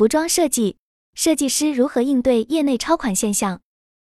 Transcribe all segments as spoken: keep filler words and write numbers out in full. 服装设计，设计师如何应对业内超款现象？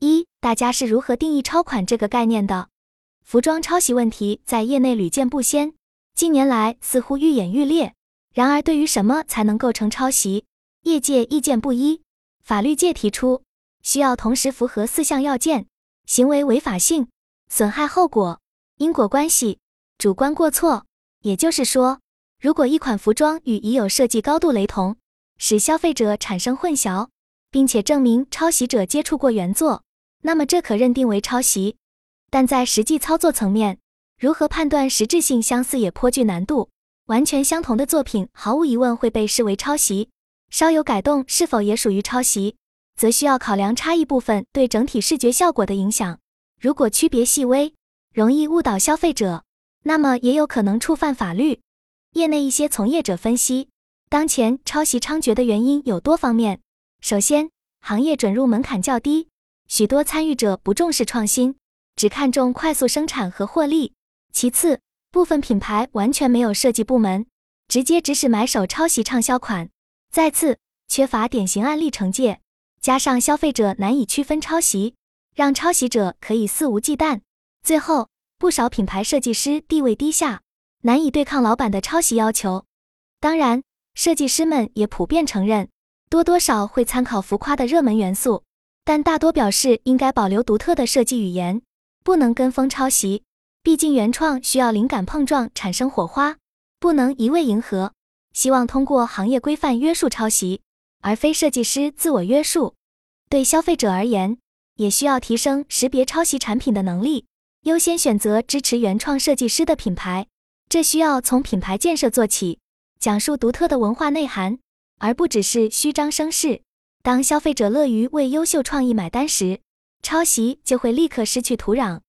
一、大家是如何定义超款这个概念的？服装抄袭问题在业内屡见不鲜，近年来似乎愈演愈烈。然而对于什么才能构成抄袭，业界意见不一。法律界提出，需要同时符合四项要件：行为违法性、损害后果、因果关系、主观过错。也就是说，如果一款服装与已有设计高度雷同，使消费者产生混淆，并且证明抄袭者接触过原作，那么这可认定为抄袭。但在实际操作层面，如何判断实质性相似也颇具难度。完全相同的作品毫无疑问会被视为抄袭，稍有改动是否也属于抄袭，则需要考量差异部分对整体视觉效果的影响。如果区别细微，容易误导消费者，那么也有可能触犯法律。业内一些从业者分析，当前抄袭猖獗的原因有多方面。首先，行业准入门槛较低，许多参与者不重视创新，只看重快速生产和获利。其次，部分品牌完全没有设计部门，直接指使买手抄袭畅销款。再次，缺乏典型案例惩戒，加上消费者难以区分抄袭，让抄袭者可以肆无忌惮。最后，不少品牌设计师地位低下，难以对抗老板的抄袭要求。当然，设计师们也普遍承认，多多少会参考浮夸的热门元素，但大多表示应该保留独特的设计语言，不能跟风抄袭。毕竟原创需要灵感碰撞产生火花，不能一味迎合。希望通过行业规范约束抄袭，而非设计师自我约束。对消费者而言，也需要提升识别抄袭产品的能力，优先选择支持原创设计师的品牌。这需要从品牌建设做起，讲述独特的文化内涵，而不只是虚张声势。当消费者乐于为优秀创意买单时，抄袭就会立刻失去土壤。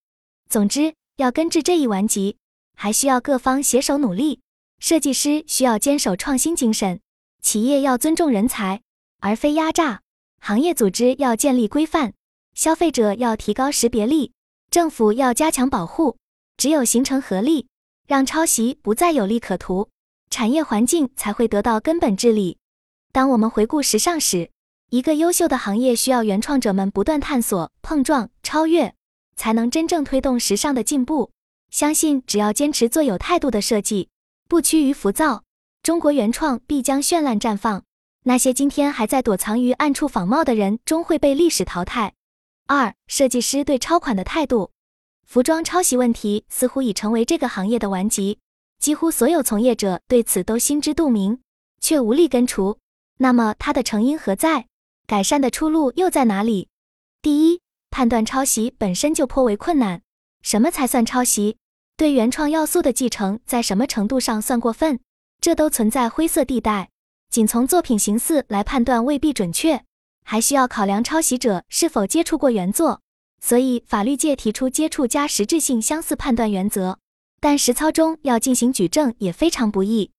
总之，要根治这一顽疾，还需要各方携手努力。设计师需要坚守创新精神，企业要尊重人才，而非压榨；行业组织要建立规范，消费者要提高识别力，政府要加强保护。只有形成合力，让抄袭不再有利可图，产业环境才会得到根本治理。当我们回顾时尚史，一个优秀的行业需要原创者们不断探索、碰撞、超越，才能真正推动时尚的进步。相信只要坚持做有态度的设计，不趋于浮躁，中国原创必将绚烂绽放。那些今天还在躲藏于暗处仿冒的人，终会被历史淘汰。二、设计师对超款的态度。服装抄袭问题似乎已成为这个行业的顽疾，几乎所有从业者对此都心知肚明，却无力根除。那么它的成因何在？改善的出路又在哪里？第一，判断抄袭本身就颇为困难。什么才算抄袭？对原创要素的继承在什么程度上算过分？这都存在灰色地带，仅从作品形似来判断未必准确，还需要考量抄袭者是否接触过原作。所以法律界提出接触加实质性相似判断原则，但实操中要进行举证也非常不易。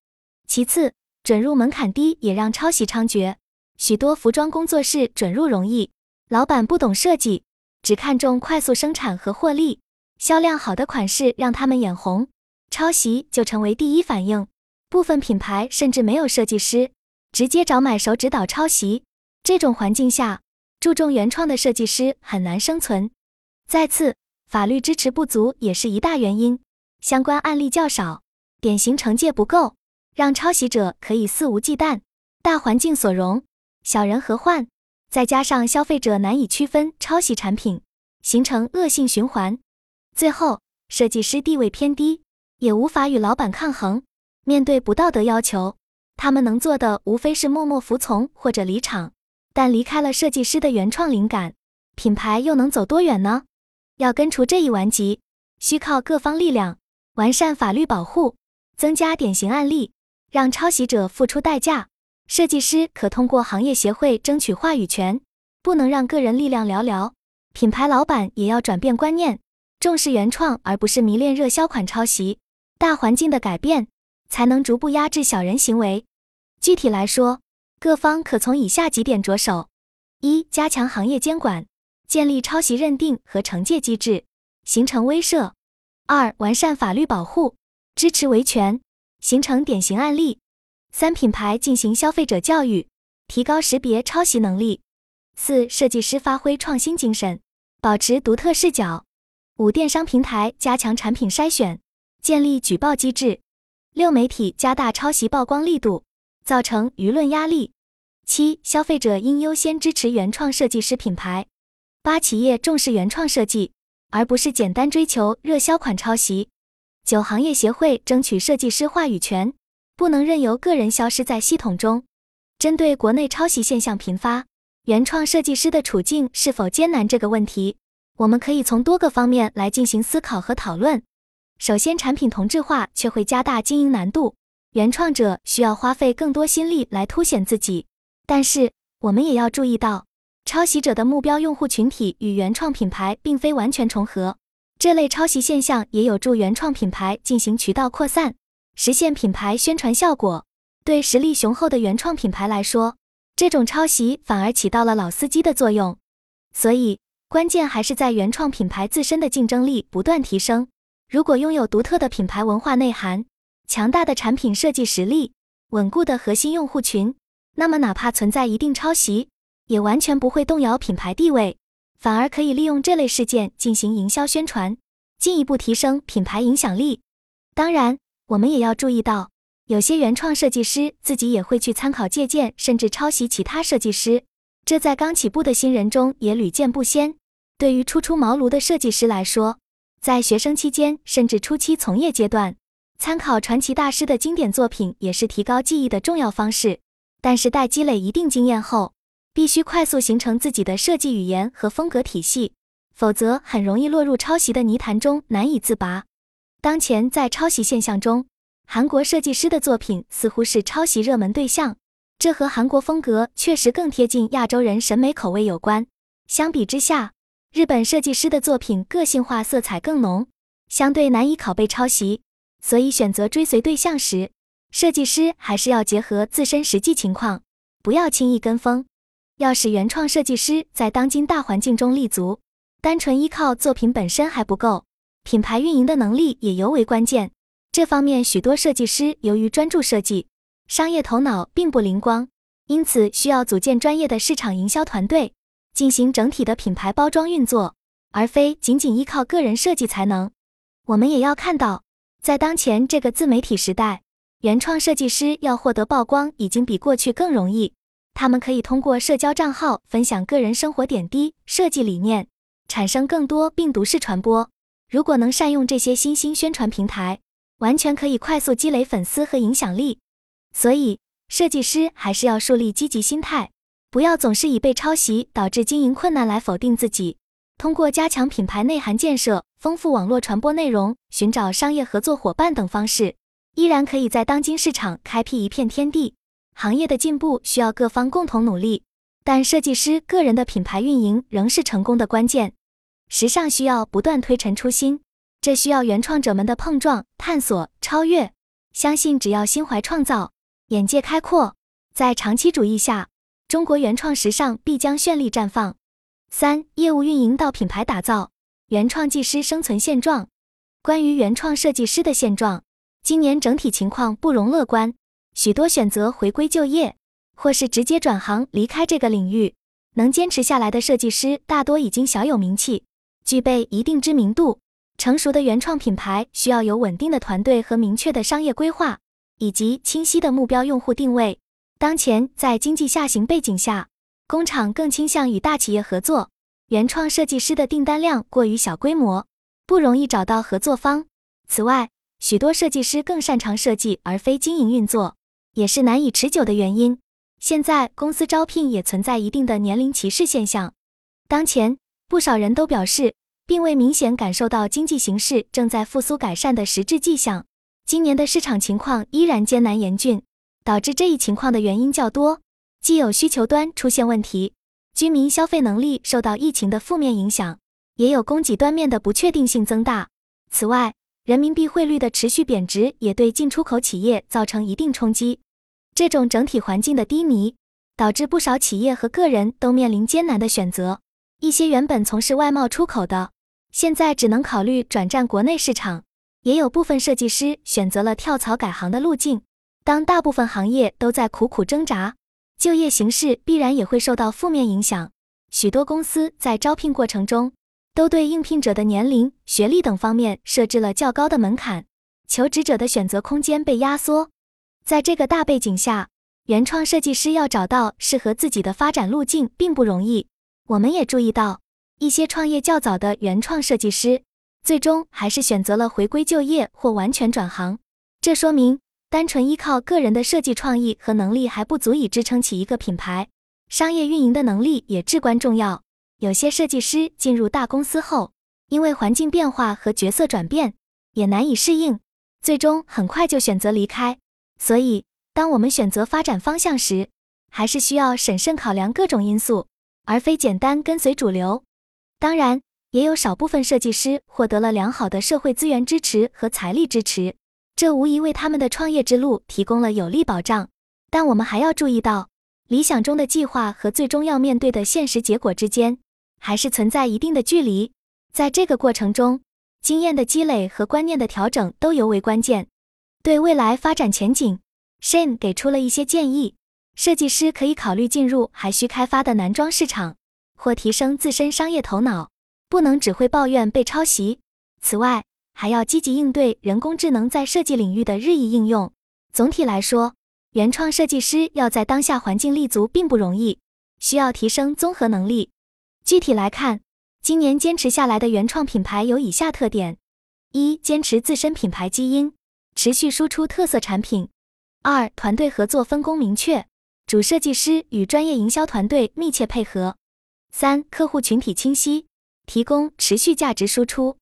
其次，准入门槛低也让抄袭猖獗。许多服装工作室准入容易，老板不懂设计，只看重快速生产和获利，销量好的款式让他们眼红，抄袭就成为第一反应。部分品牌甚至没有设计师，直接找买手指导抄袭。这种环境下，注重原创的设计师很难生存。再次，法律支持不足也是一大原因，相关案例较少，典型惩戒不够，让抄袭者可以肆无忌惮。大环境所容，小人何患？再加上消费者难以区分抄袭产品，形成恶性循环。最后，设计师地位偏低，也无法与老板抗衡。面对不道德要求，他们能做的无非是默默服从或者离场。但离开了设计师的原创灵感，品牌又能走多远呢？要根除这一顽疾，需靠各方力量，完善法律保护，增加典型案例，让抄袭者付出代价。设计师可通过行业协会争取话语权，不能让个人力量寥寥。品牌老板也要转变观念，重视原创而不是迷恋热销款抄袭。大环境的改变，才能逐步压制小人行为。具体来说，各方可从以下几点着手：一、加强行业监管，建立抄袭认定和惩戒机制，形成威慑；二、完善法律保护，支持维权，形成典型案例。三、品牌进行消费者教育，提高识别抄袭能力。四、设计师发挥创新精神，保持独特视角。五、电商平台加强产品筛选，建立举报机制。六、媒体加大抄袭曝光力度，造成舆论压力。七、消费者应优先支持原创设计师品牌。八、企业重视原创设计，而不是简单追求热销款抄袭。九、行业协会争取设计师话语权，不能任由个人消失在系统中。针对国内抄袭现象频发，原创设计师的处境是否艰难这个问题，我们可以从多个方面来进行思考和讨论。首先，产品同质化却会加大经营难度，原创者需要花费更多心力来凸显自己。但是，我们也要注意到，抄袭者的目标用户群体与原创品牌并非完全重合，这类抄袭现象也有助原创品牌进行渠道扩散，实现品牌宣传效果。对实力雄厚的原创品牌来说，这种抄袭反而起到了老司机的作用。所以，关键还是在原创品牌自身的竞争力不断提升。如果拥有独特的品牌文化内涵，强大的产品设计实力，稳固的核心用户群，那么哪怕存在一定抄袭，也完全不会动摇品牌地位，反而可以利用这类事件进行营销宣传，进一步提升品牌影响力。当然，我们也要注意到，有些原创设计师自己也会去参考借鉴甚至抄袭其他设计师，这在刚起步的新人中也屡见不鲜。对于初出茅庐的设计师来说，在学生期间甚至初期从业阶段，参考传奇大师的经典作品也是提高技艺的重要方式。但是待积累一定经验后，必须快速形成自己的设计语言和风格体系，否则很容易落入抄袭的泥潭中难以自拔。当前在抄袭现象中，韩国设计师的作品似乎是抄袭热门对象，这和韩国风格确实更贴近亚洲人审美口味有关。相比之下，日本设计师的作品个性化色彩更浓，相对难以拷贝抄袭，所以选择追随对象时，设计师还是要结合自身实际情况，不要轻易跟风。要使原创设计师在当今大环境中立足，单纯依靠作品本身还不够，品牌运营的能力也尤为关键。这方面许多设计师由于专注设计，商业头脑并不灵光，因此需要组建专业的市场营销团队，进行整体的品牌包装运作，而非仅仅依靠个人设计才能。我们也要看到，在当前这个自媒体时代，原创设计师要获得曝光已经比过去更容易，他们可以通过社交账号分享个人生活点滴、设计理念，产生更多病毒式传播。如果能善用这些新兴宣传平台，完全可以快速积累粉丝和影响力。所以，设计师还是要树立积极心态，不要总是以被抄袭导致经营困难来否定自己。通过加强品牌内涵建设、丰富网络传播内容、寻找商业合作伙伴等方式，依然可以在当今市场开辟一片天地。行业的进步需要各方共同努力，但设计师个人的品牌运营仍是成功的关键。时尚需要不断推陈出新，这需要原创者们的碰撞、探索、超越。相信只要心怀创造，眼界开阔，在长期主义下，中国原创时尚必将绚丽绽放。三、业务运营到品牌打造，原创技师生存现状。关于原创设计师的现状，今年整体情况不容乐观，许多选择回归就业，或是直接转行离开这个领域。能坚持下来的设计师大多已经小有名气，具备一定知名度。成熟的原创品牌需要有稳定的团队和明确的商业规划，以及清晰的目标用户定位。当前在经济下行背景下，工厂更倾向与大企业合作，原创设计师的订单量过于小规模，不容易找到合作方。此外，许多设计师更擅长设计而非经营运作，也是难以持久的原因。现在公司招聘也存在一定的年龄歧视现象。当前，不少人都表示并未明显感受到经济形势正在复苏改善的实质迹象。今年的市场情况依然艰难严峻，导致这一情况的原因较多，既有需求端出现问题，居民消费能力受到疫情的负面影响，也有供给端面的不确定性增大。此外，人民币汇率的持续贬值也对进出口企业造成一定冲击。这种整体环境的低迷，导致不少企业和个人都面临艰难的选择。一些原本从事外贸出口的，现在只能考虑转战国内市场，也有部分设计师选择了跳槽改行的路径。当大部分行业都在苦苦挣扎，就业形势必然也会受到负面影响。许多公司在招聘过程中，都对应聘者的年龄、学历等方面设置了较高的门槛，求职者的选择空间被压缩。在这个大背景下，原创设计师要找到适合自己的发展路径并不容易。我们也注意到，一些创业较早的原创设计师，最终还是选择了回归就业或完全转行。这说明，单纯依靠个人的设计创意和能力还不足以支撑起一个品牌，商业运营的能力也至关重要。有些设计师进入大公司后，因为环境变化和角色转变，也难以适应，最终很快就选择离开。所以，当我们选择发展方向时，还是需要审慎考量各种因素，而非简单跟随主流。当然，也有少部分设计师获得了良好的社会资源支持和财力支持，这无疑为他们的创业之路提供了有力保障。但我们还要注意到，理想中的计划和最终要面对的现实结果之间，还是存在一定的距离。在这个过程中，经验的积累和观念的调整都尤为关键。对未来发展前景， Shane 给出了一些建议。设计师可以考虑进入还需开发的男装市场，或提升自身商业头脑，不能只会抱怨被抄袭。此外，还要积极应对人工智能在设计领域的日益应用。总体来说，原创设计师要在当下环境立足并不容易，需要提升综合能力。具体来看，今年坚持下来的原创品牌有以下特点：一、坚持自身品牌基因，持续输出特色产品；二、团队合作分工明确，主设计师与专业营销团队密切配合；三、客户群体清晰，提供持续价值输出；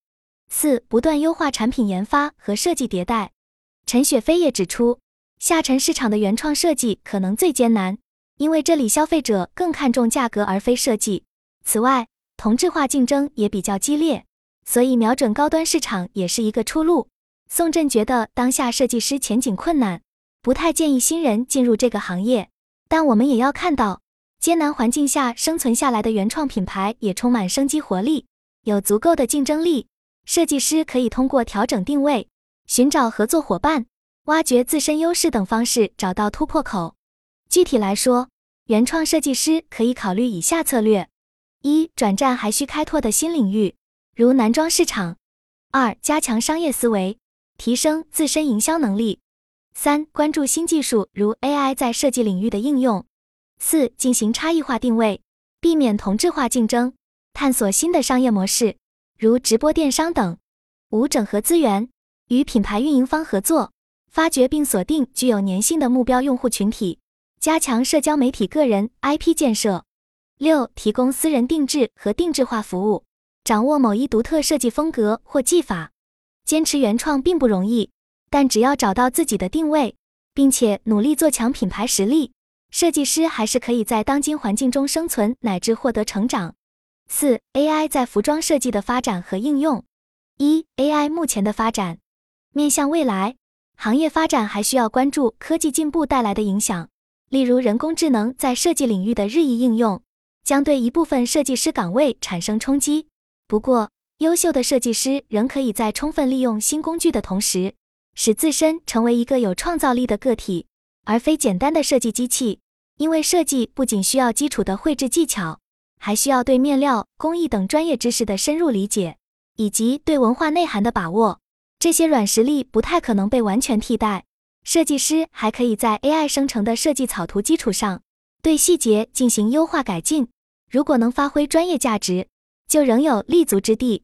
四、不断优化产品研发和设计迭代。陈雪飞也指出，下沉市场的原创设计可能最艰难，因为这里消费者更看重价格而非设计。此外，同质化竞争也比较激烈，所以瞄准高端市场也是一个出路。宋震觉得当下设计师前景困难，不太建议新人进入这个行业，但我们也要看到，艰难环境下生存下来的原创品牌也充满生机活力，有足够的竞争力。设计师可以通过调整定位、寻找合作伙伴、挖掘自身优势等方式找到突破口。具体来说，原创设计师可以考虑以下策略：一、转战还需开拓的新领域，如男装市场；二、加强商业思维，提升自身营销能力；三、关注新技术如 A I 在设计领域的应用；四、进行差异化定位，避免同质化竞争，探索新的商业模式，如直播电商等；五、整合资源，与品牌运营方合作，发掘并锁定具有粘性的目标用户群体，加强社交媒体个人 I P 建设；六、提供私人定制和定制化服务，掌握某一独特设计风格或技法。坚持原创并不容易，但只要找到自己的定位，并且努力做强品牌实力，设计师还是可以在当今环境中生存乃至获得成长。四、A I 在服装设计的发展和应用。一、A I 目前的发展。面向未来，行业发展还需要关注科技进步带来的影响，例如人工智能在设计领域的日益应用，将对一部分设计师岗位产生冲击。不过，优秀的设计师仍可以在充分利用新工具的同时，使自身成为一个有创造力的个体，而非简单的设计机器。因为设计不仅需要基础的绘制技巧，还需要对面料、工艺等专业知识的深入理解，以及对文化内涵的把握。这些软实力不太可能被完全替代。设计师还可以在 A I 生成的设计草图基础上，对细节进行优化改进。如果能发挥专业价值，就仍有立足之地。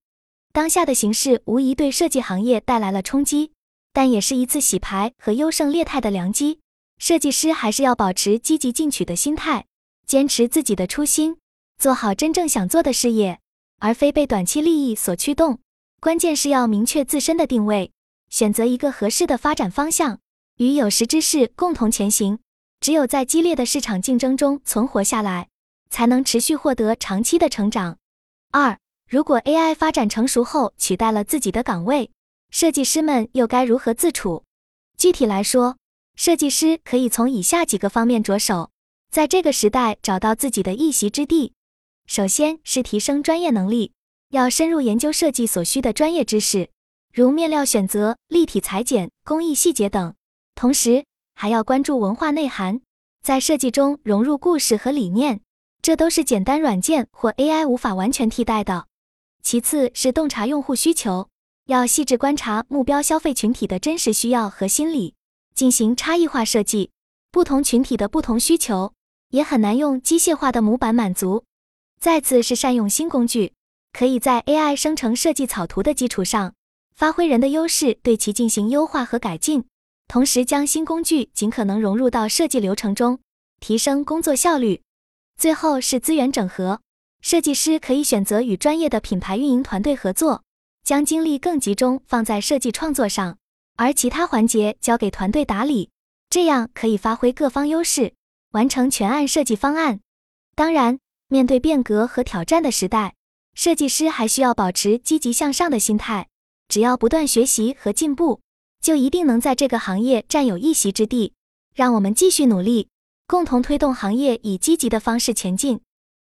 当下的形势无疑对设计行业带来了冲击，但也是一次洗牌和优胜劣汰的良机。设计师还是要保持积极进取的心态，坚持自己的初心，做好真正想做的事业，而非被短期利益所驱动。关键是要明确自身的定位，选择一个合适的发展方向，与有识之士共同前行。只有在激烈的市场竞争中存活下来，才能持续获得长期的成长。二、如果 A I 发展成熟后取代了自己的岗位，设计师们又该如何自处？具体来说，设计师可以从以下几个方面着手，在这个时代找到自己的一席之地。首先是提升专业能力，要深入研究设计所需的专业知识，如面料选择、立体裁剪、工艺细节等。同时，还要关注文化内涵，在设计中融入故事和理念，这都是简单软件或 A I 无法完全替代的。其次是洞察用户需求，要细致观察目标消费群体的真实需要和心理，进行差异化设计。不同群体的不同需求，也很难用机械化的模板满足。再次是善用新工具，可以在 A I 生成设计草图的基础上，发挥人的优势，对其进行优化和改进，同时将新工具尽可能融入到设计流程中，提升工作效率。最后是资源整合，设计师可以选择与专业的品牌运营团队合作，将精力更集中放在设计创作上，而其他环节交给团队打理，这样可以发挥各方优势，完成全案设计方案。当然，面对变革和挑战的时代，设计师还需要保持积极向上的心态，只要不断学习和进步，就一定能在这个行业占有一席之地。让我们继续努力，共同推动行业以积极的方式前进。